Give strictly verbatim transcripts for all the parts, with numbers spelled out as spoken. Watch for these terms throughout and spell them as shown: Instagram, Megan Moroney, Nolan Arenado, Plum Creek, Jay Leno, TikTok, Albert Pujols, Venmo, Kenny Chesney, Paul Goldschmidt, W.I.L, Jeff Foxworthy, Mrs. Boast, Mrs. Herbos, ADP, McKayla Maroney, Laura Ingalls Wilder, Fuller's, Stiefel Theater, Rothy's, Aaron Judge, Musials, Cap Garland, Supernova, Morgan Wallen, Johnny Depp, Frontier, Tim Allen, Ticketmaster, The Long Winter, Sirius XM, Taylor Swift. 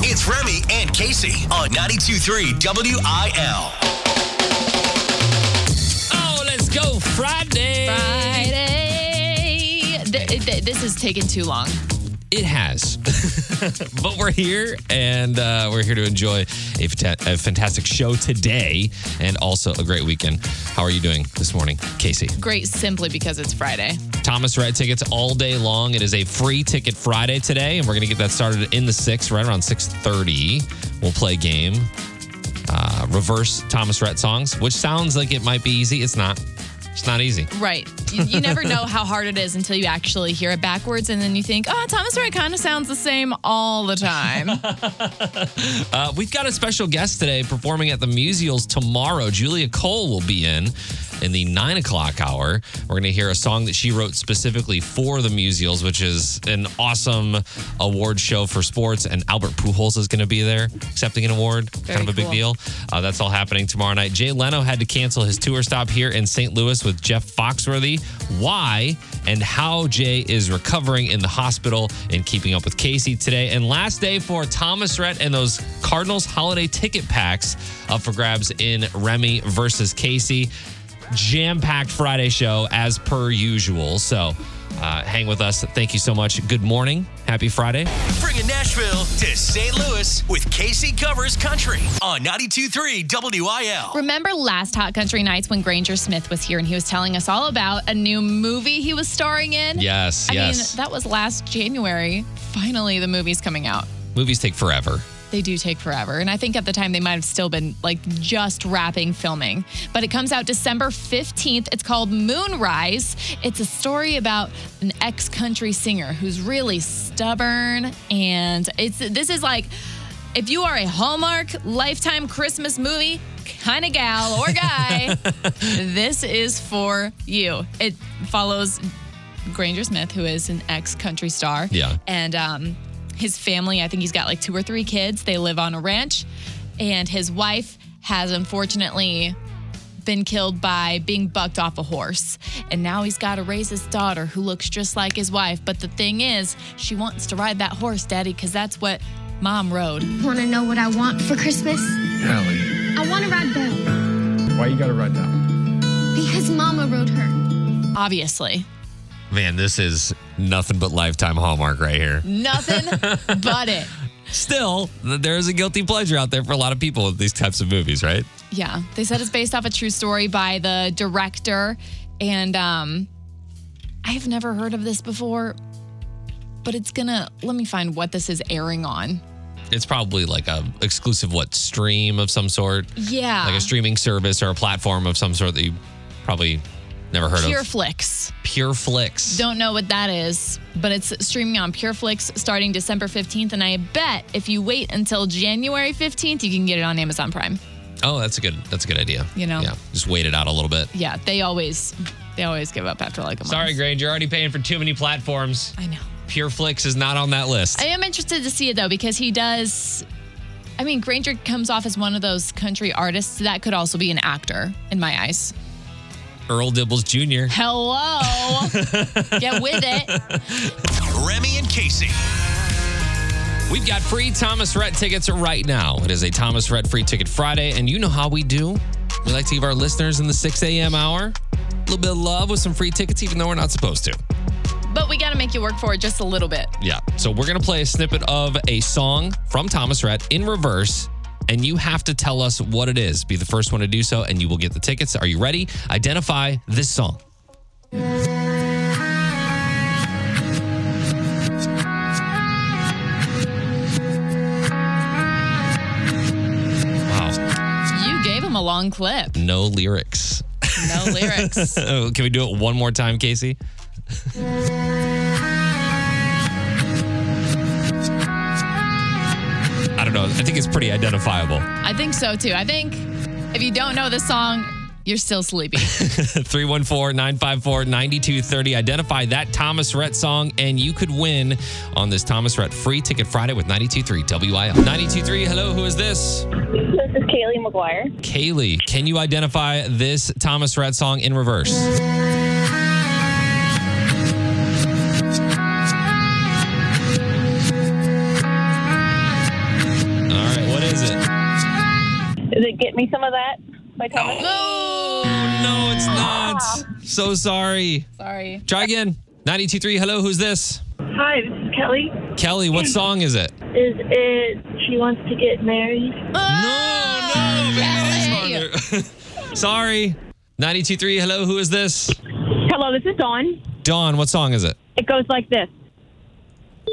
It's Remy and Casey on ninety-two point three W I L. Oh, let's go Friday. Friday. Th- th- this has taken too long. It has. But we're here, and uh, we're here to enjoy a, fat- a fantastic show today and also a great weekend. How are you doing this morning, Casey? Great, simply because it's Friday. Thomas Rhett tickets all day long. It is a free ticket Friday today, and we're going to get that started in the six, right around six thirty. We'll play a game. Uh, reverse Thomas Rhett songs, which sounds like it might be easy. It's not. It's not easy. Right. You, you never know how hard it is until you actually hear it backwards, and then you think, oh, Thomas Rhett kind of sounds the same all the time. uh, we've got a special guest today performing at the Musials tomorrow. Julia Cole will be in in the nine o'clock hour. We're going to hear a song that she wrote specifically for the Musials, which is an awesome award show for sports, and Albert Pujols is going to be there accepting an award. Very kind of a cool. big deal. Uh, that's all happening tomorrow night. Jay Leno had to cancel his tour stop here in Saint Louis with Jeff Foxworthy, why and how Jay is recovering in the hospital, and keeping up with Casey today. And last day for Thomas Rhett and those Cardinals holiday ticket packs up for grabs in Remy versus Casey. Jam-packed Friday show as per usual. So uh, hang with us. Thank you so much. Good morning. Happy Friday. Bringing Nashville to Saint Louis with Casey Covers Country on ninety-two point three W I L. Remember last Hot Country Nights when Granger Smith was here and he was telling us all about a new movie he was starring in? Yes, I yes. I mean, that was last January. Finally, the movie's coming out. Movies take forever. They do take forever. And I think at the time they might have still been like just wrapping filming. But it comes out December fifteenth. It's called Moonrise. It's a story about an ex-country singer who's really stubborn. And it's this is like, if you are a Hallmark Lifetime Christmas movie kind of gal or guy, this is for you. It follows Granger Smith, who is an ex-country star. Yeah. And, um... his family, I think he's got like two or three kids. They live on a ranch, and his wife has unfortunately been killed by being bucked off a horse. And now he's got to raise his daughter who looks just like his wife. But the thing is, she wants to ride that horse, Daddy, because that's what Mom rode. Want to know what I want for Christmas? Allie. I want to ride Belle. Why you got to ride Belle? Because Mama rode her. Obviously. Man, this is nothing but Lifetime Hallmark right here. Nothing but it. Still, there is a guilty pleasure out there for a lot of people with these types of movies, right? Yeah. They said it's based off a true story by the director. And um, I have never heard of this before, but it's going to, let me find what this is airing on. It's probably like a exclusive, what, stream of some sort? Yeah. Like a streaming service or a platform of some sort that you probably... Never heard Pure of. Pure Flix. Pure Flix. Don't know what that is, but it's streaming on Pure Flix starting December fifteenth. And I bet if you wait until January fifteenth, you can get it on Amazon Prime. Oh, that's a good that's a good idea. You know? Yeah. Just wait it out a little bit. Yeah, they always they always give up after like a month. Sorry, Granger, you're already paying for too many platforms. I know. Pure Flix is not on that list. I am interested to see it though, because he does I mean, Granger comes off as one of those country artists that could also be an actor in my eyes. Earl Dibbles Junior Hello. Get with it. Remy and Casey. We've got free Thomas Rhett tickets right now. It is a Thomas Rhett free ticket Friday, and you know how we do. We like to give our listeners in the six a.m. hour a little bit of love with some free tickets, even though we're not supposed to. But we got to make you work for it just a little bit. Yeah. So we're going to play a snippet of a song from Thomas Rhett in reverse. And you have to tell us what it is. Be the first one to do so, and you will get the tickets. Are you ready? Identify this song. Wow. You gave him a long clip. No lyrics. No lyrics. Can we do it one more time, Casey? I don't know. I think it's pretty identifiable. I think so, too. I think if you don't know this song, you're still sleepy. three one four, nine five four, nine two three zero. Identify that Thomas Rhett song, and you could win on this Thomas Rhett free ticket Friday with ninety-two point three W I L. ninety-two point three, hello, who is this? This is Kaylee McGuire. Kaylee, can you identify this Thomas Rhett song in reverse? it Get Me Some of That by Thomas? Oh, no, it's not. Ah. So sorry. Sorry. Try again. ninety-two point three, hello, who's this? Hi, this is Kelly. Kelly, what song is it? Is it She Wants to Get Married? Oh, no, no. Kelly. Sorry. ninety-two point three, hello, who is this? Hello, this is Dawn. Dawn, what song is it? It goes like this.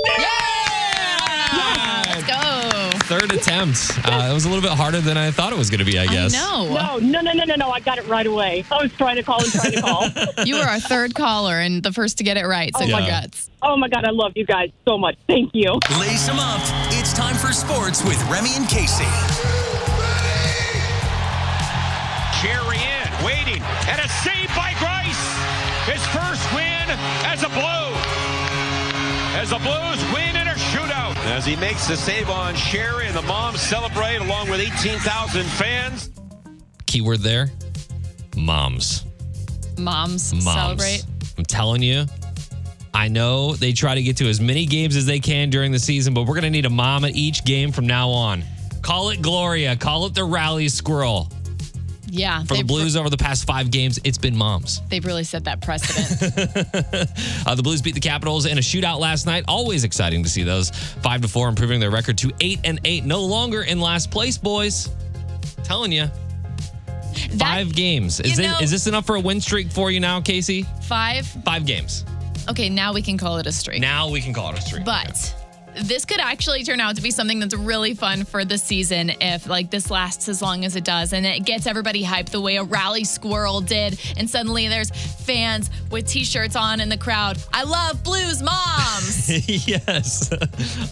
Yeah! Yeah! Let's go. Third attempt. Uh, it was a little bit harder than I thought it was going to be, I guess. I know. No, no, no, no, no, no. I got it right away. I was trying to call and trying to call. You were our third caller and the first to get it right, so oh, congrats. Yeah. Oh, my God. I love you guys so much. Thank you. Lace them up. It's time for sports with Remy and Casey. Jerry in, waiting, and a save by Grice. His first win as a Blue. As the Blues win in a shootout. As he makes the save on Sherry, and the moms celebrate along with eighteen thousand fans. Keyword there, moms. Moms. Moms celebrate. I'm telling you, I know they try to get to as many games as they can during the season, but we're going to need a mom at each game from now on. Call it Gloria. Call it the rally squirrel. Yeah. For the Blues re- over the past five games, it's been moms. They've really set that precedent. uh, the Blues beat the Capitals in a shootout last night. Always exciting to see those. Five to four, improving their record to eight and eight. No longer in last place, boys. Telling you. Five that, games. Is, you know, it, is this enough for a win streak for you now, Casey? Five? Five games. Okay, now we can call it a streak. Now we can call it a streak. But... Okay. This could actually turn out to be something that's really fun for the season if, like, this lasts as long as it does and it gets everybody hyped the way a rally squirrel did, and suddenly there's fans with T-shirts on in the crowd. I love Blues moms. Yes.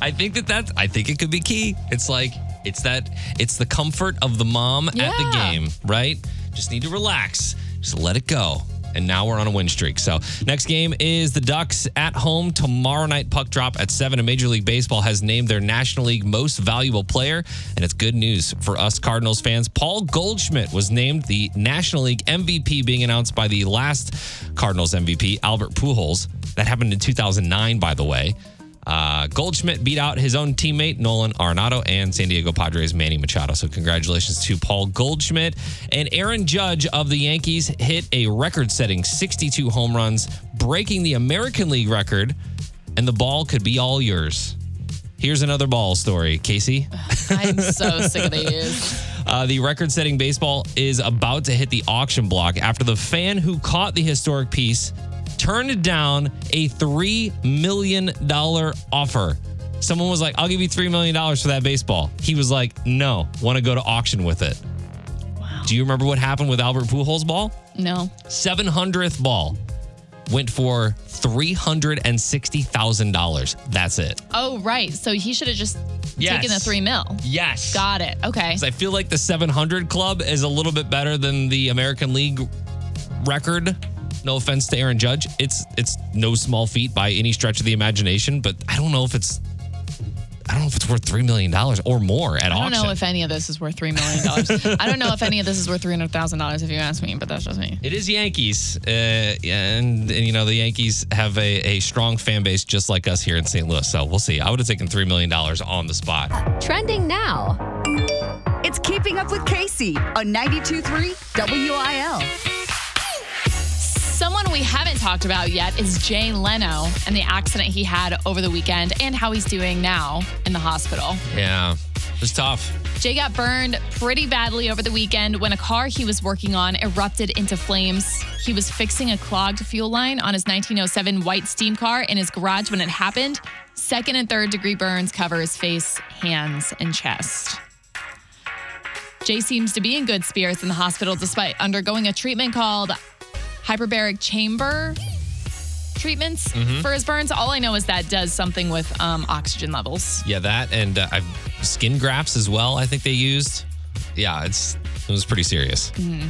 I think that that's, I think it could be key. It's like, it's that, it's the comfort of the mom yeah. at the game, right? Just need to relax. Just let it go. And now we're on a win streak. So next game is the Ducks at home tomorrow night. Puck drop at seven. And Major League Baseball has named their National League most valuable player. And it's good news for us Cardinals fans. Paul Goldschmidt was named the National League M V P, being announced by the last Cardinals M V P, Albert Pujols. That happened in two thousand nine, by the way. Uh, Goldschmidt beat out his own teammate, Nolan Arenado, and San Diego Padres' Manny Machado. So congratulations to Paul Goldschmidt. And Aaron Judge of the Yankees hit a record-setting sixty-two home runs, breaking the American League record, and the ball could be all yours. Here's another ball story, Casey. I'm so sick of these. Uh, the record-setting baseball is about to hit the auction block after the fan who caught the historic piece turned down a three million dollars offer. Someone was like, I'll give you three million dollars for that baseball. He was like, no, want to go to auction with it. Wow. Do you remember what happened with Albert Pujols' ball? No. seven hundredth ball went for three hundred sixty thousand dollars. That's it. Oh, right. So he should have just yes. taken the three mil. Yes. Got it. Okay. So I feel like the seven hundred club is a little bit better than the American League record. No offense to Aaron Judge. It's it's no small feat by any stretch of the imagination, but I don't know if it's I don't know if it's worth three million dollars or more at auction. I don't know if any of this is worth three million dollars. I don't know if any of this is worth three hundred thousand dollars if you ask me, but that's just me. It is Yankees. Uh, and, and, you know, the Yankees have a, a strong fan base just like us here in Saint Louis, so we'll see. I would have taken three million dollars on the spot. Trending now. It's Keeping Up with Casey on ninety-two point three W I L. Someone we haven't talked about yet is Jay Leno and the accident he had over the weekend and how he's doing now in the hospital. Yeah, it was tough. Jay got burned pretty badly over the weekend when a car he was working on erupted into flames. He was fixing a clogged fuel line on his nineteen oh seven white steam car in his garage when it happened. Second and third degree burns cover his face, hands, and chest. Jay seems to be in good spirits in the hospital despite undergoing a treatment called hyperbaric chamber treatments mm-hmm. for his burns. All I know is that does something with um, oxygen levels. Yeah, that and uh, skin grafts as well, I think they used. Yeah, it's it was pretty serious. Mm.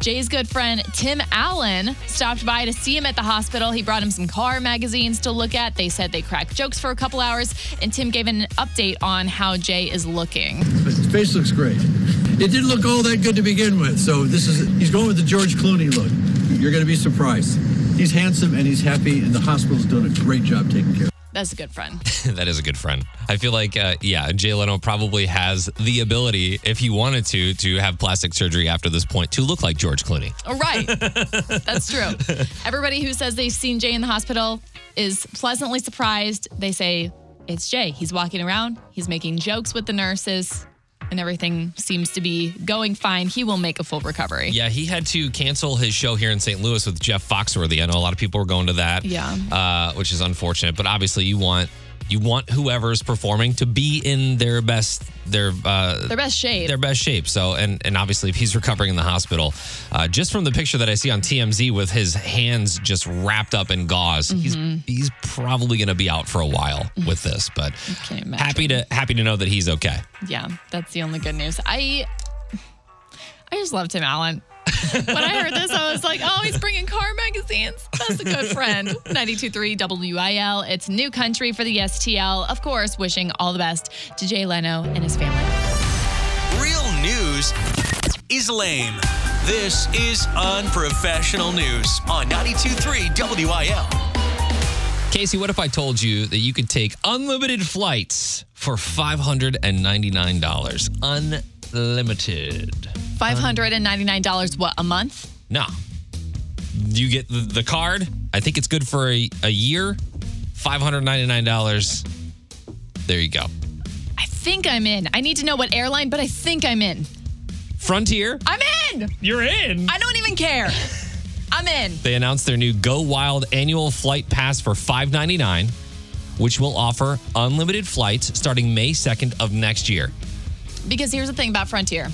Jay's good friend, Tim Allen, stopped by to see him at the hospital. He brought him some car magazines to look at. They said they cracked jokes for a couple hours, and Tim gave an update on how Jay is looking. His face looks great. It didn't look all that good to begin with, so this is he's going with the George Clooney look. You're going to be surprised. He's handsome and he's happy, and the hospital's doing a great job taking care of him. That's a good friend. That is a good friend. I feel like, uh, yeah, Jay Leno probably has the ability, if he wanted to, to have plastic surgery after this point to look like George Clooney. Right. That's true. Everybody who says they've seen Jay in the hospital is pleasantly surprised. They say, it's Jay. He's walking around. He's making jokes with the nurses. And everything seems to be going fine. He will make a full recovery. Yeah, he had to cancel his show here in Saint Louis with Jeff Foxworthy. I know a lot of people were going to that. Yeah. Uh, which is unfortunate. But obviously you want you want whoever's performing to be in their best their uh, their best shape. Their best shape. So and, and obviously if he's recovering in the hospital, uh, just from the picture that I see on T M Z with his hands just wrapped up in gauze, mm-hmm. he's he's probably gonna be out for a while with this. But happy to happy to know that he's okay. Yeah, that's the only good news. I I just love Tim Allen. When I heard this, I was like, oh, he's bringing car magazines. That's a good friend. ninety-two point three W I L. It's new country for the S T L. Of course, wishing all the best to Jay Leno and his family. Real news is lame. This is Unprofessional News on ninety-two point three W I L. Casey, what if I told you that you could take unlimited flights for five hundred ninety-nine dollars? Unlimited. five hundred ninety-nine dollars, what, a month? No. You get the, the card. I think it's good for a, a year. five hundred ninety-nine dollars. There you go. I think I'm in. I need to know what airline, but I think I'm in. Frontier? I'm in! You're in? I don't even care. I'm in. They announced their new Go Wild annual flight pass for five ninety-nine, which will offer unlimited flights starting May second of next year. Because here's the thing about Frontier.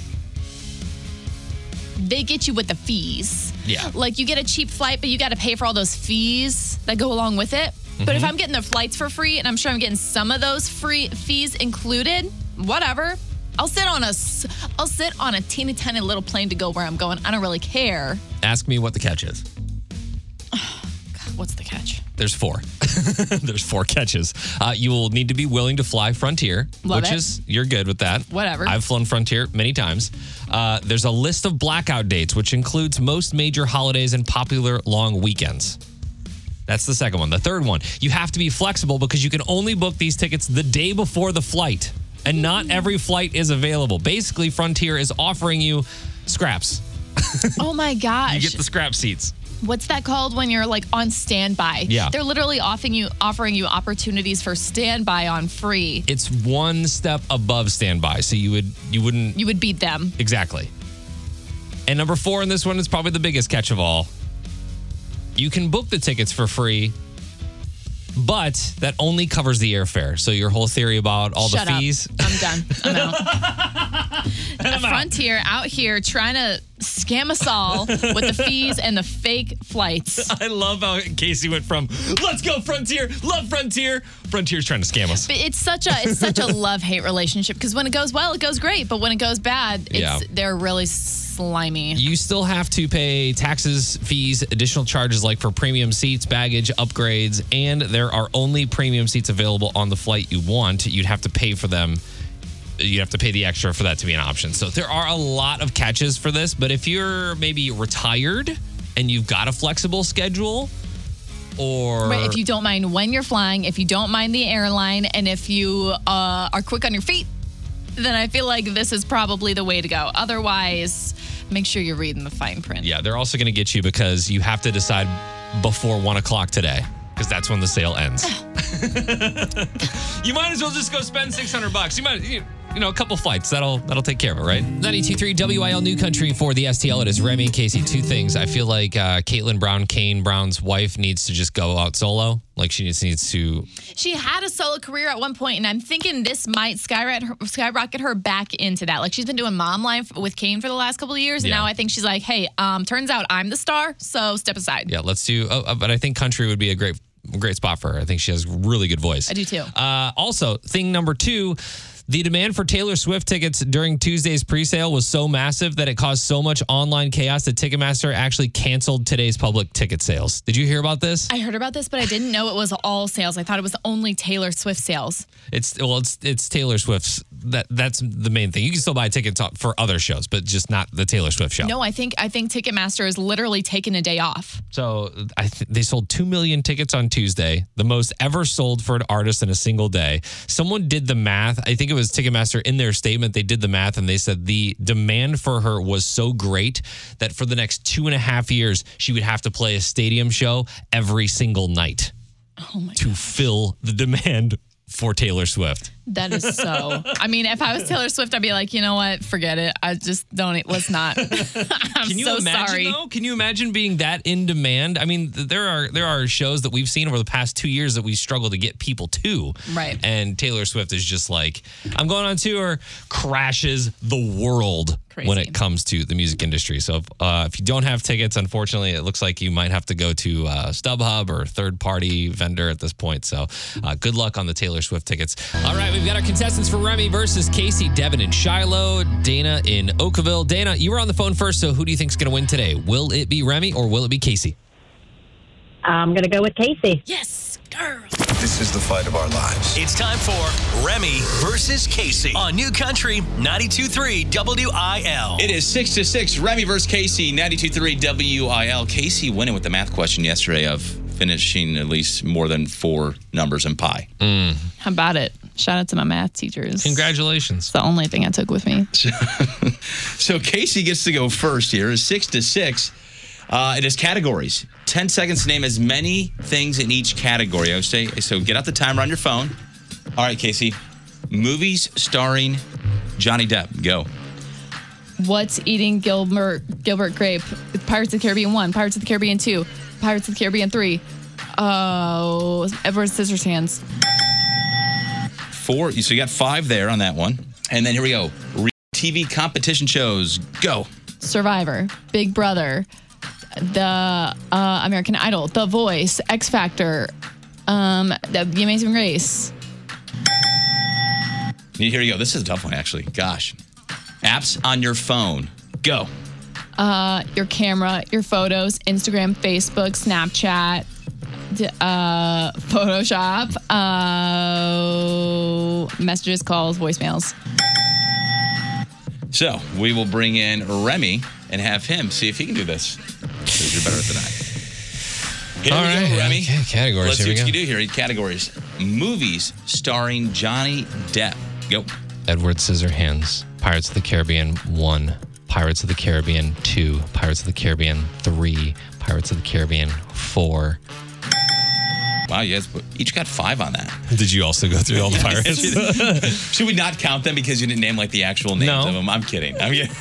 They get you with the fees. Yeah. Like you get a cheap flight, but you got to pay for all those fees that go along with it. Mm-hmm. But if I'm getting the flights for free, and I'm sure I'm getting some of those free fees included, whatever. I'll sit on a, I'll sit on a teeny tiny little plane to go where I'm going. I don't really care. Ask me what the catch is. Oh, God, what's the catch? There's four. There's four catches. Uh, you will need to be willing to fly Frontier, Love which it. is, you're good with that. Whatever. I've flown Frontier many times. Uh, there's a list of blackout dates, which includes most major holidays and popular long weekends. That's the second one. The third one, you have to be flexible because you can only book these tickets the day before the flight. And not every flight is available. Basically, Frontier is offering you scraps. Oh, my gosh. You get the scrap seats. What's that called when you're, like, on standby? Yeah. They're literally offering you offering you opportunities for standby on free. It's one step above standby, so you, would, you wouldn't... You would beat them. Exactly. And number four in this one is probably the biggest catch of all. You can book the tickets for free, but that only covers the airfare. So your whole theory about all Shut the up. fees. I'm done. I'm out. I'm Frontier out. out here trying to scam us all with the fees and the fake flights. I love how Casey went from let's go Frontier, love Frontier. Frontier's trying to scam us. But it's such a it's such a love-hate relationship because when it goes well, it goes great. But when it goes bad, it's yeah. they're really slimy. You still have to pay taxes, fees, additional charges like for premium seats, baggage, upgrades, and there are only premium seats available on the flight you want. You'd have to pay for them. You'd have to pay the extra for that to be an option. So there are a lot of catches for this, but if you're maybe retired and you've got a flexible schedule or... Right, if you don't mind when you're flying, if you don't mind the airline, and if you uh, are quick on your feet, then I feel like this is probably the way to go. Otherwise, make sure you're reading the fine print. Yeah, they're also going to get you because you have to decide before one o'clock today because that's when the sale ends. You might as well just go spend six hundred bucks. You might... You, You know, a couple flights. That'll that'll take care of it, right? ninety-two point three W I L New Country for the S T L. It is Remy, Casey. Two things. I feel like uh, Katelyn Brown, Kane Brown's wife, needs to just go out solo. Like she just needs to. She had a solo career at one point, and I'm thinking this might skyrocket her, skyrocket her back into that. Like she's been doing Mom Life with Kane for the last couple of years, and yeah. now I think she's like, hey, um, turns out I'm the star, so step aside. Yeah, let's do. Oh, but I think country would be a great great spot for her. I think she has a really good voice. I do too. Uh, also, thing number two. The demand for Taylor Swift tickets during Tuesday's presale was so massive that it caused so much online chaos that Ticketmaster actually canceled today's public ticket sales. Did you hear about this? I heard about this, but I didn't know it was all sales. I thought it was only Taylor Swift sales. It's well, it's it's Taylor Swift's that that's the main thing. You can still buy a ticket to, for other shows, but just not the Taylor Swift show. No, I think I think Ticketmaster is literally taking a day off. So I th- they sold two million tickets on Tuesday, the most ever sold for an artist in a single day. Someone did the math. I think it was Ticketmaster in their statement. They did the math and they said the demand for her was so great that for the next two and a half years, she would have to play a stadium show every single night oh my to gosh. fill the demand for Taylor Swift. That is so. I mean, if I was Taylor Swift, I'd be like, you know what? Forget it. I just don't. Let's not. I'm Can you so imagine, sorry. Though? Can you imagine being that in demand? I mean, there are there are shows that we've seen over the past two years that we struggle to get people to. Right. And Taylor Swift is just like, I'm going on tour, crashes the world Crazy. when it comes to the music industry. So if, uh, if you don't have tickets, unfortunately, it looks like you might have to go to uh, StubHub or third party vendor at this point. So uh, good luck on the Taylor Swift tickets. All right. We've got our contestants for Remy versus Casey, Devin in Shiloh, Dana in Oakville. Dana, you were on the phone first, so who do you think is going to win today? Will it be Remy or will it be Casey? I'm going to go with Casey. Yes, girl. This is the fight of our lives. It's time for Remy versus Casey on New Country ninety-two point three W I L. It is six to six. Remy versus Casey, ninety-two point three W I L. Casey winning with the math question yesterday of finishing at least more than four numbers in pi. Mm. How about it? Shout out to my math teachers. Congratulations. It's the only thing I took with me. So, so Casey gets to go first here. It's six to six. Uh, it is categories. Ten seconds to name as many things in each category. I would say, so get out the timer on your phone. All right, Casey. Movies starring Johnny Depp. Go. What's Eating Gilbert Gilbert Grape? Pirates of the Caribbean one. Pirates of the Caribbean two. Pirates of the Caribbean three. Oh, uh, Edward Scissorhands. Four. So you got five there on that one. And then here we go. Re- T V competition shows. Go. Survivor. Big Brother. The uh, American Idol. The Voice. X Factor. Um, the, the Amazing Race. Here you go. This is a tough one, actually. Gosh. Apps on your phone. Go. Uh, your camera, your photos, Instagram, Facebook, Snapchat, uh, Photoshop, uh, messages, calls, voicemails. So we will bring in Remy and have him see if he can do this. You're better than I. Here All we right, go, Remy. Okay, categories. Let's see what go. you do here. Categories: movies starring Johnny Depp. Go. Edward Scissorhands, Pirates of the Caribbean one. Pirates of the Caribbean two, Pirates of the Caribbean three, Pirates of the Caribbean four. Wow, you guys each got five on that. Did you also go through all the pirates? Should we not count them because you didn't name like the actual names no. of them? I'm kidding. I'm kidding.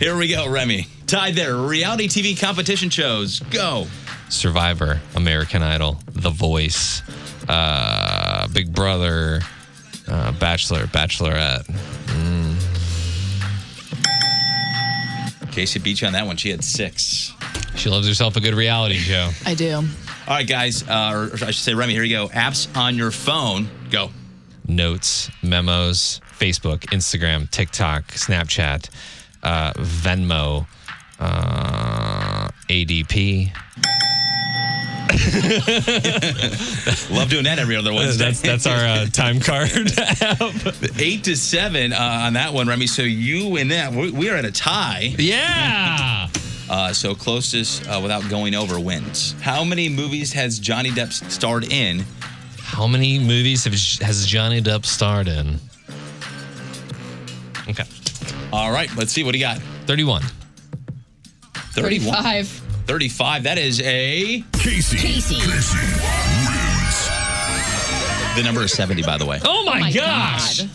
Here we go, Remy. Tied there. Reality T V competition shows. Go. Survivor, American Idol, The Voice, uh, Big Brother, uh, Bachelor, Bachelorette. Mm. Casey Beach on that one. She had six. She loves herself a good reality show. I do. All right, guys. Uh, or I should say, Remy, here you go. Apps on your phone. Go. Notes, memos, Facebook, Instagram, TikTok, Snapchat, uh, Venmo, uh, A D P. Love doing that every other Wednesday. That's, that's our uh, time card app. Eight to seven uh, on that one, Remy. So you win that. We, we are at a tie. Yeah. uh, so closest uh, without going over wins. How many movies has Johnny Depp starred in? How many movies have, has Johnny Depp starred in? Okay. All right. Let's see. What do you got? thirty-one. thirty-one. thirty-five. thirty-five. That is a... Casey. Casey. Casey wins. The number is seventy, by the way. Oh, my, oh my gosh. God.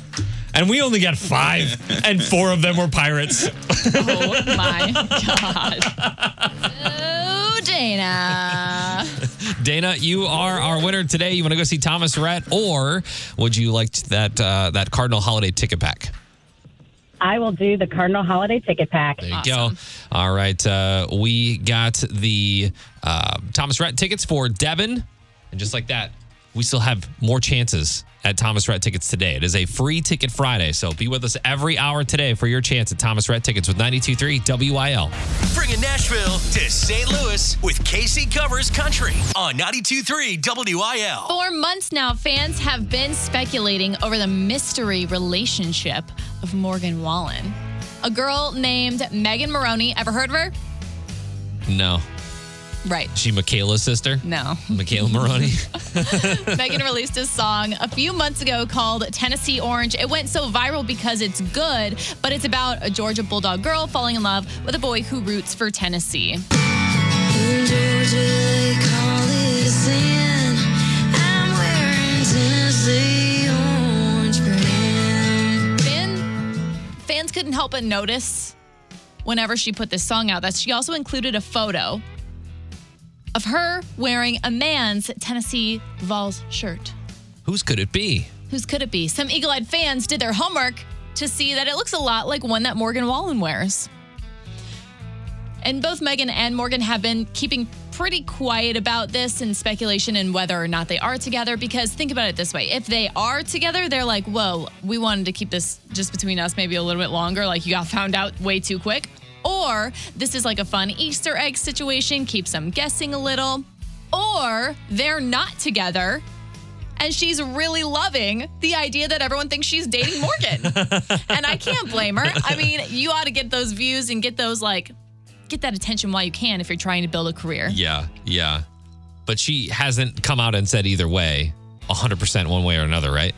And we only got five, and four of them were pirates. Oh, my God. Oh, Dana. Dana, you are our winner today. You want to go see Thomas Rhett, or would you like that uh, that Cardinal Holiday ticket pack? I will do the Cardinal Holiday Ticket Pack. There you awesome. go. All right. Uh, we got the uh, Thomas Rhett tickets for Devin. And just like that, we still have more chances at Thomas Rhett Tickets today. It is a free ticket Friday, so be with us every hour today for your chance at Thomas Rhett Tickets with ninety-two point three W I L. Bringing Nashville to Saint Louis with K C Covers Country on ninety-two point three W I L. For months now, fans have been speculating over the mystery relationship of Morgan Wallen. A girl named Megan Moroney. Ever heard of her? No. Right. Is she McKayla's sister? No. McKayla Maroney. Megan released a song a few months ago called Tennessee Orange. It went so viral because it's good, but it's about a Georgia Bulldog girl falling in love with a boy who roots for Tennessee. In Georgia, they call it sin. I'm wearing Tennessee orange brand. Finn, fans couldn't help but notice whenever she put this song out that she also included a photo of her wearing a man's Tennessee Vols shirt. Whose could it be? Whose could it be? Some eagle-eyed fans did their homework to see that it looks a lot like one that Morgan Wallen wears. And both Megan and Morgan have been keeping pretty quiet about this and speculation and whether or not they are together, because think about it this way. If they are together, they're like, whoa, we wanted to keep this just between us maybe a little bit longer. Like, you got found out way too quick. Or this is like a fun Easter egg situation, keeps them guessing a little. Or they're not together, and she's really loving the idea that everyone thinks she's dating Morgan. And I can't blame her. I mean, you ought to get those views and get those, like, get that attention while you can if you're trying to build a career. Yeah, yeah. But she hasn't come out and said either way, one hundred percent one way or another, right?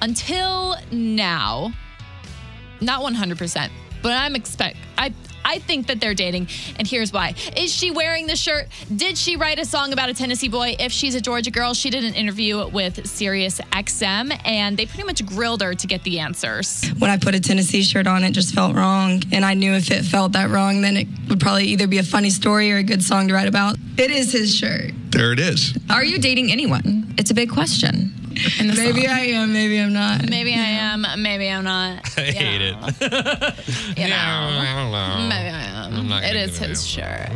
Until now, not one hundred percent, but I'm expect... I. I think that they're dating, and here's why. Is she wearing the shirt? Did she write a song about a Tennessee boy? If she's a Georgia girl, she did an interview with Sirius X M, and they pretty much grilled her to get the answers. When I put a Tennessee shirt on, it just felt wrong, and I knew if it felt that wrong, then it would probably either be a funny story or a good song to write about. It is his shirt. There it is. Are you dating anyone? It's a big question. Maybe song. I am, maybe I'm not. Maybe yeah. I am, maybe I'm not. I you hate know. it. you know, I don't know. Maybe I am. I'm not it is his shirt.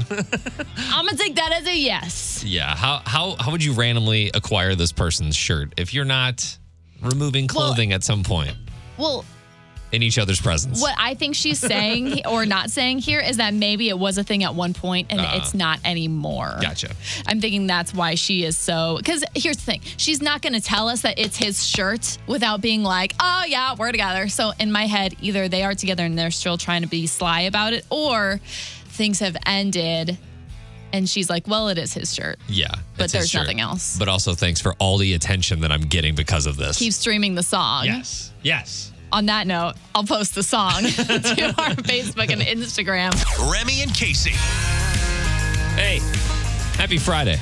I'm going to take that as a yes. Yeah. How how how would you randomly acquire this person's shirt if you're not removing clothing well, at some point? Well, in each other's presence. What I think she's saying or not saying here is that maybe it was a thing at one point and uh, it's not anymore. Gotcha. I'm thinking that's why she is so... Because here's the thing. She's not going to tell us that it's his shirt without being like, oh, yeah, we're together. So in my head, either they are together and they're still trying to be sly about it, or things have ended and she's like, well, it is his shirt. Yeah. But there's nothing else. But also thanks for all the attention that I'm getting because of this. Keep streaming the song. Yes. Yes. On that note, I'll post the song to our Facebook and Instagram. Remy and Casey. Hey, happy Friday.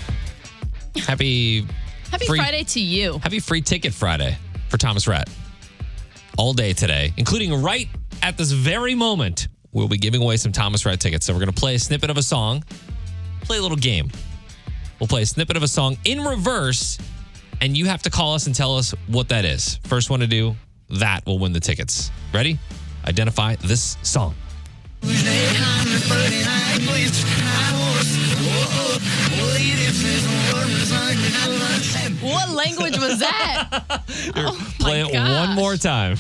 Happy Happy free, Friday to you. Happy Free Ticket Friday for Thomas Rhett. All day today, including right at this very moment, we'll be giving away some Thomas Rhett tickets. So we're going to play a snippet of a song, play a little game. We'll play a snippet of a song in reverse, and you have to call us and tell us what that is. First one to do that will win the tickets. Ready? Identify this song. What language was that? Oh, play it gosh. one more time.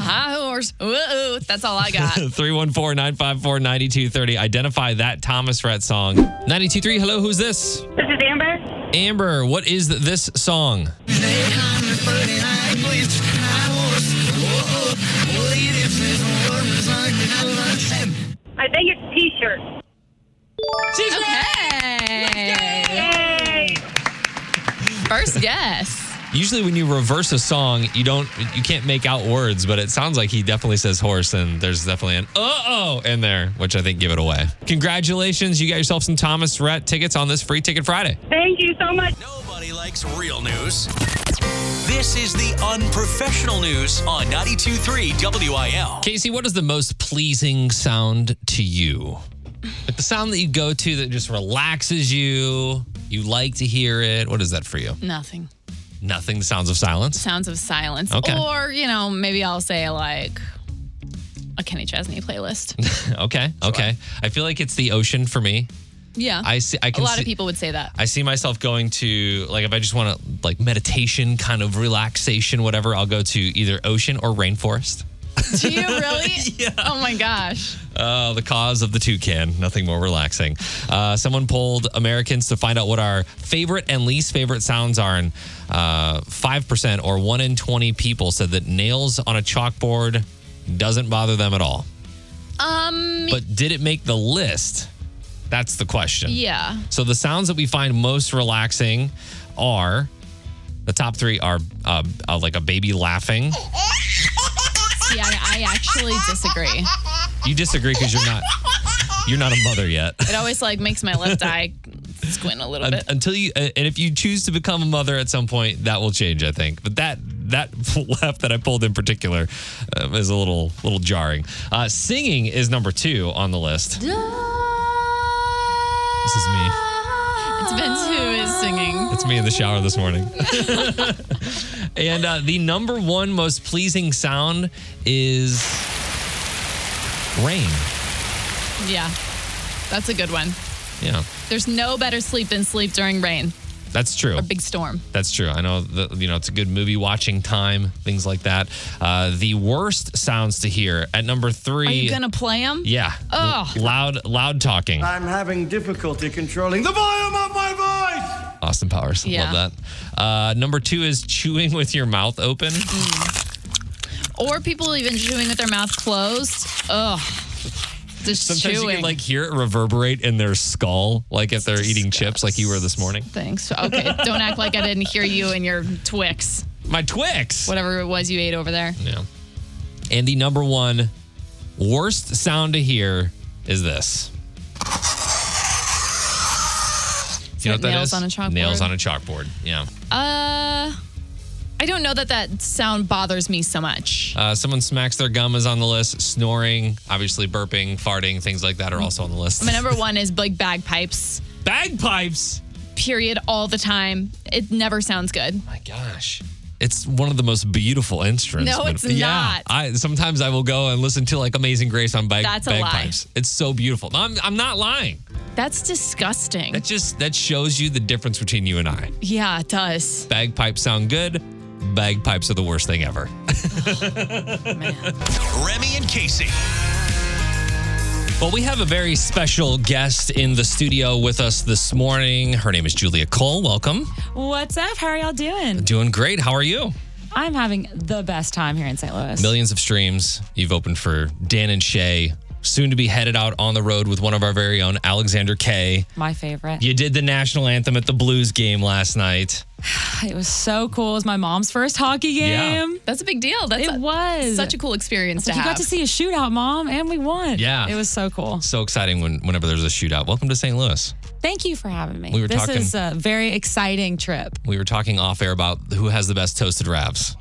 Hi, horse. Whoa, that's all I got. three one four, nine five four, nine two three zero. Identify that Thomas Rhett song. ninety-two point three, hello, who's this? This is Amber. Amber, what is this song? I think it's T-shirt. She's okay. Yay! First guess. Usually when you reverse a song, you don't, you can't make out words, but it sounds like he definitely says horse, and there's definitely an uh-oh in there, which I think give it away. Congratulations. You got yourself some Thomas Rhett tickets on this Free Ticket Friday. Thank you so much. Nobody likes real news. This is the unprofessional news on ninety-two point three W I L. Casey, what is the most pleasing sound to you? Like the sound that you go to that just relaxes you, you like to hear it. What is that for you? Nothing. Nothing. Sounds of silence. Sounds of silence. Okay. Or, you know, maybe I'll say like, a Kenny Chesney playlist. okay. Sure. Okay. I feel like it's the ocean for me. Yeah. I see. I can a lot see, of people would say that. I see myself going to, like, if I just want to, like, meditation, kind of relaxation, whatever, I'll go to either ocean or rainforest. Do you really? Yeah. Oh, my gosh. Uh, the cause of the toucan. Nothing more relaxing. Uh, someone polled Americans to find out what our favorite and least favorite sounds are, and uh, five percent or one in twenty people said that nails on a chalkboard doesn't bother them at all. Um. But did it make the list? That's the question. Yeah. So the sounds that we find most relaxing are, the top three are uh, uh, like a baby laughing. Yeah, I actually disagree. You disagree because you're not you're not a mother yet. It always like makes my left eye squint a little Un- bit until you. And if you choose to become a mother at some point, that will change, I think. But that that left that I pulled in particular uh, is a little little jarring. Uh, singing is number two on the list. This is me. It's Ben who is singing. It's me in the shower this morning. And uh, the number one most pleasing sound is rain. Yeah, that's a good one. Yeah. There's no better sleep than sleep during rain. That's true. A big storm. That's true. I know, the, you know, it's a good movie watching time, things like that. Uh, the worst sounds to hear at number three. Are you going to play them? Yeah. Oh. L- loud, loud talking. I'm having difficulty controlling the volume of my voice. Austin Powers. Yeah. Love that. Uh, number two is chewing with your mouth open. Mm. Or people even chewing with their mouth closed. Ugh. Just Sometimes chewing. You can like hear it reverberate in their skull, like if they're Disgust. eating chips, like you were this morning. Thanks. Okay, don't act like I didn't hear you and your Twix. My Twix. Whatever it was you ate over there. Yeah. And the number one worst sound to hear is this. Is you know what that nails is? Nails on a chalkboard. Nails on a chalkboard. Yeah. Uh. I don't know that that sound bothers me so much. Uh, someone smacks their gum is on the list. Snoring, obviously burping, farting, things like that are also on the list. My number one is like bagpipes. Bagpipes? Period, all the time. It never sounds good. Oh my gosh. It's one of the most beautiful instruments. No, it's yeah, not. I, sometimes I will go and listen to like Amazing Grace on bag, That's bagpipes. That's a lie. It's so beautiful. I'm, I'm not lying. That's disgusting. That just, that shows you the difference between you and I. Yeah, it does. Bagpipes sound good. Bagpipes are the worst thing ever. Oh, man. Remy and Casey. Well, we have a very special guest in the studio with us this morning. Her name is Julia Cole. Welcome. What's up? How are y'all doing? Doing great. How are you? I'm having the best time here in Saint Louis. Millions of streams. You've opened for Dan and Shay. Soon to be headed out on the road with one of our very own, Alexander Kay. My favorite. You did the national anthem at the Blues game last night. It was so cool. It was my mom's first hockey game. Yeah. That's a big deal. That's it a, was. Such a cool experience to like, have. You got to see a shootout, Mom, and we won. Yeah. It was so cool. So exciting when whenever there's a shootout. Welcome to Saint Louis. Thank you for having me. We were this talking, is a very exciting trip. We were talking off air about who has the best toasted wraps.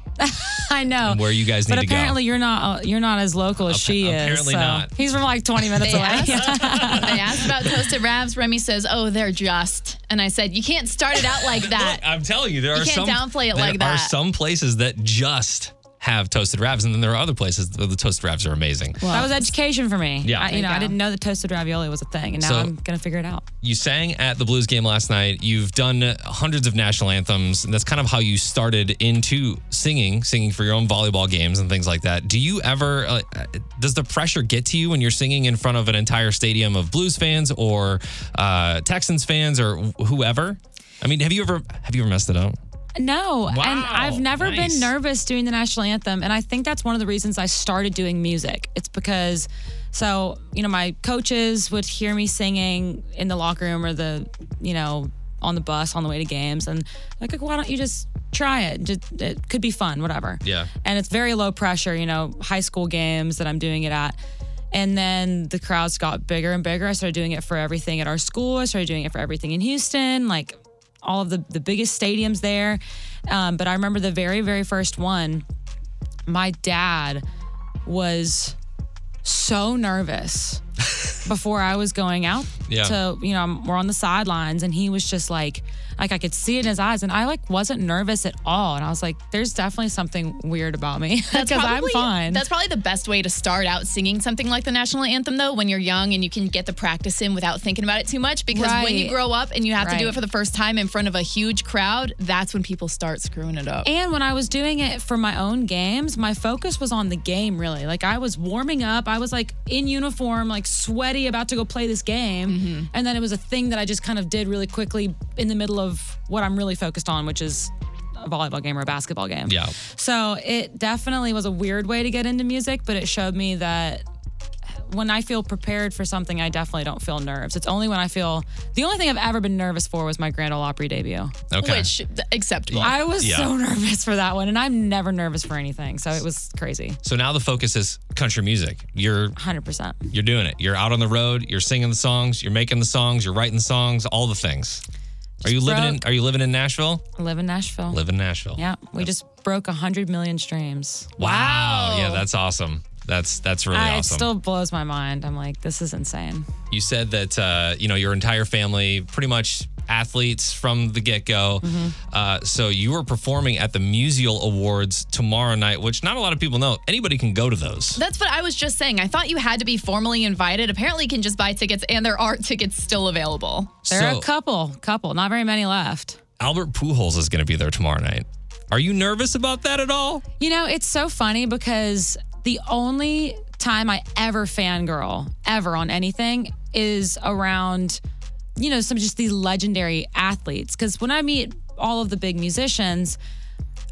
I know. And where you guys need to go. But apparently you're not you're not as local as Appa- she is. Apparently so. Not. He's from like twenty minutes they away. Asked, they asked about toasted wraps. Remy says, "Oh, they're just." And I said, "You can't start it out like that." Look, I'm telling you, there you are some. You can't downplay it like that. There are some places that just have toasted wraps, and then there are other places where the toasted wraps are amazing. Well, that was education for me. Yeah, I, you know, I didn't know that toasted ravioli was a thing, and now so, I'm gonna figure it out. You sang at the Blues game last night. You've done hundreds of national anthems, and that's kind of how you started into singing, singing for your own volleyball games and things like that. Do you ever? Uh, does the pressure get to you when you're singing in front of an entire stadium of Blues fans or uh, Texans fans or whoever? I mean, have you ever have you ever messed it up? No, wow, and I've never nice. been nervous doing the national anthem, and I think that's one of the reasons I started doing music. It's because, so, you know, my coaches would hear me singing in the locker room or the, you know, on the bus on the way to games, and like, why don't you just try it? Just, it could be fun, whatever. Yeah. And it's very low pressure, you know, high school games that I'm doing it at. And then the crowds got bigger and bigger. I started doing it for everything at our school. I started doing it for everything in Houston, like all of the, the biggest stadiums there. Um, but I remember the very, very first one, my dad was so nervous before I was going out yeah. to, you know, we're on the sidelines, and he was just like, like I could see it in his eyes, and I like wasn't nervous at all. And I was like, there's definitely something weird about me because I'm fun. That's probably the best way to start out singing something like the national anthem, though, when you're young and you can get the practice in without thinking about it too much. Because right. when you grow up and you have right. to do it for the first time in front of a huge crowd, that's when people start screwing it up. And when I was doing it for my own games, my focus was on the game, really. Like I was warming up. I was like in uniform, like sweaty, about to go play this game. Mm-hmm. And then it was a thing that I just kind of did really quickly in the middle of what I'm really focused on, which is a volleyball game or a basketball game. Yeah. So it definitely was a weird way to get into music, but it showed me that when I feel prepared for something, I definitely don't feel nerves. It's only when I feel... The only thing I've ever been nervous for was my Grand Ole Opry debut. Okay. Which, acceptable. I was yeah. so nervous for that one, and I'm never nervous for anything, so it was crazy. So now the focus is country music. You're... one hundred percent. You're doing it. You're out on the road. You're singing the songs. You're making the songs. You're writing the songs. All the things. Just are you broke. living in Are you living in Nashville? I live in Nashville. Live in Nashville. Yeah. We that's... just broke one hundred million streams. Wow. wow. Yeah, that's awesome. That's that's really I, awesome. It still blows my mind. I'm like, this is insane. You said that, uh, you know, your entire family, pretty much athletes from the get-go. Mm-hmm. Uh, so you were performing at the Musial Awards tomorrow night, which not a lot of people know. Anybody can go to those. That's what I was just saying. I thought you had to be formally invited. Apparently, you can just buy tickets, and there are tickets still available. There so, are a couple, couple, not very many left. Albert Pujols is going to be there tomorrow night. Are you nervous about that at all? You know, it's so funny because... The only time I ever fangirl, ever on anything, is around, you know, some just these legendary athletes. Because when I meet all of the big musicians,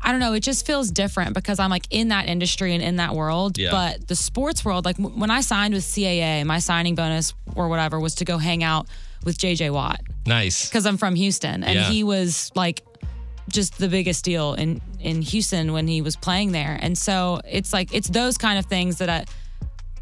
I don't know, it just feels different because I'm like in that industry and in that world. Yeah. But the sports world, like when I signed with C A A, my signing bonus or whatever was to go hang out with J J Watt. Nice. Because I'm from Houston. And yeah. he was like just the biggest deal in in Houston when he was playing there. And so it's like, it's those kind of things that I,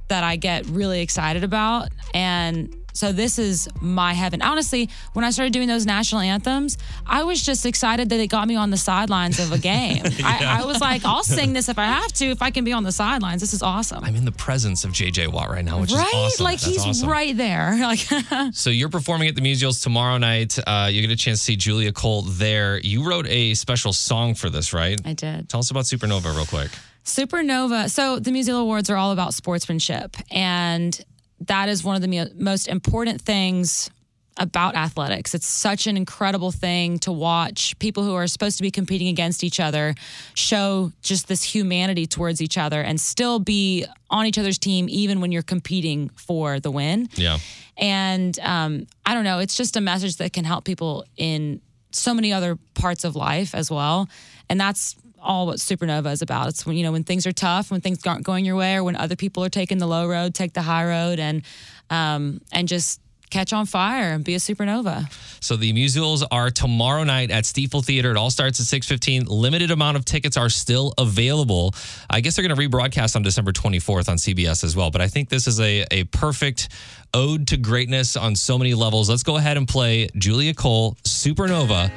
that I get really excited about. And so this is my heaven. Honestly, when I started doing those national anthems, I was just excited that it got me on the sidelines of a game. yeah. I, I was like, I'll sing this if I have to, if I can be on the sidelines. This is awesome. I'm in the presence of J J Watt right now, which right? is awesome. Like That's he's awesome. right there. Like So you're performing at the Musials tomorrow night. Uh, you get a chance to see Julia Cole there. You wrote a special song for this, right? I did. Tell us about Supernova real quick. Supernova. So the Musial Awards are all about sportsmanship, and that is one of the most important things about athletics. It's such an incredible thing to watch people who are supposed to be competing against each other show just this humanity towards each other and still be on each other's team even when you're competing for the win. Yeah. And um, I don't know, it's just a message that can help people in so many other parts of life as well. And that's all what Supernova is about. It's when, you know, when things are tough, when things aren't going your way, or when other people are taking the low road, take the high road and um, and just catch on fire and be a supernova. So the Musials are tomorrow night at Stiefel Theater. It all starts at six fifteen. Limited amount of tickets are still available. I guess they're going to rebroadcast on December twenty-fourth on C B S as well. But I think this is a, a perfect ode to greatness on so many levels. Let's go ahead and play Julia Cole, Supernova.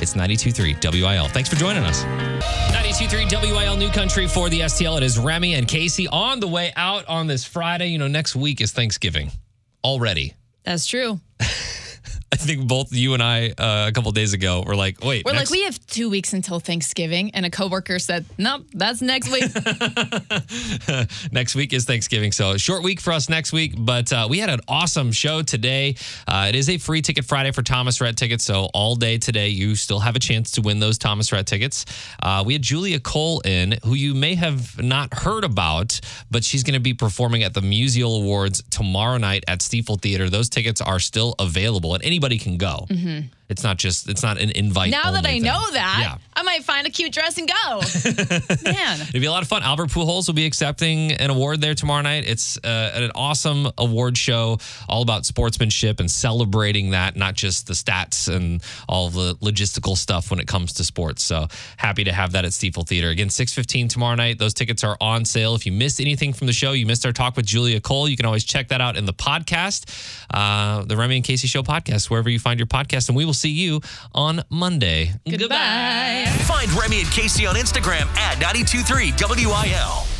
It's ninety-two point three W I L. Thanks for joining us. ninety-two point three W I L New Country for the S T L. It is Remy and Casey on the way out on this Friday. You know, next week is Thanksgiving already. That's true. I think both you and I uh, a couple days ago were like, wait. We're next- like, we have two weeks until Thanksgiving. And a coworker said, nope, that's next week. Next week is Thanksgiving. So a short week for us next week. But uh, we had an awesome show today. Uh, it is a free ticket Friday for Thomas Rhett tickets. So all day today, you still have a chance to win those Thomas Rhett tickets. Uh, we had Julia Cole in, who you may have not heard about, but she's going to be performing at the Musial Awards tomorrow night at Stiefel Theater. Those tickets are still available. And anybody can go. Mm-hmm. It's not just, it's not an invite. Now that I thing. know that, yeah. I might find a cute dress and go. Man. It'd be a lot of fun. Albert Pujols will be accepting an award there tomorrow night. It's uh, an awesome award show all about sportsmanship and celebrating that, not just the stats and all the logistical stuff when it comes to sports. So happy to have that at Stiefel Theater. Again, six fifteen tomorrow night. Those tickets are on sale. If you missed anything from the show, you missed our talk with Julia Cole, you can always check that out in the podcast, uh, the Remy and Casey Show podcast, wherever you find your podcast. And we will see you on Monday. Goodbye. Find Remy and Casey on Instagram at ninety-two point three W I L.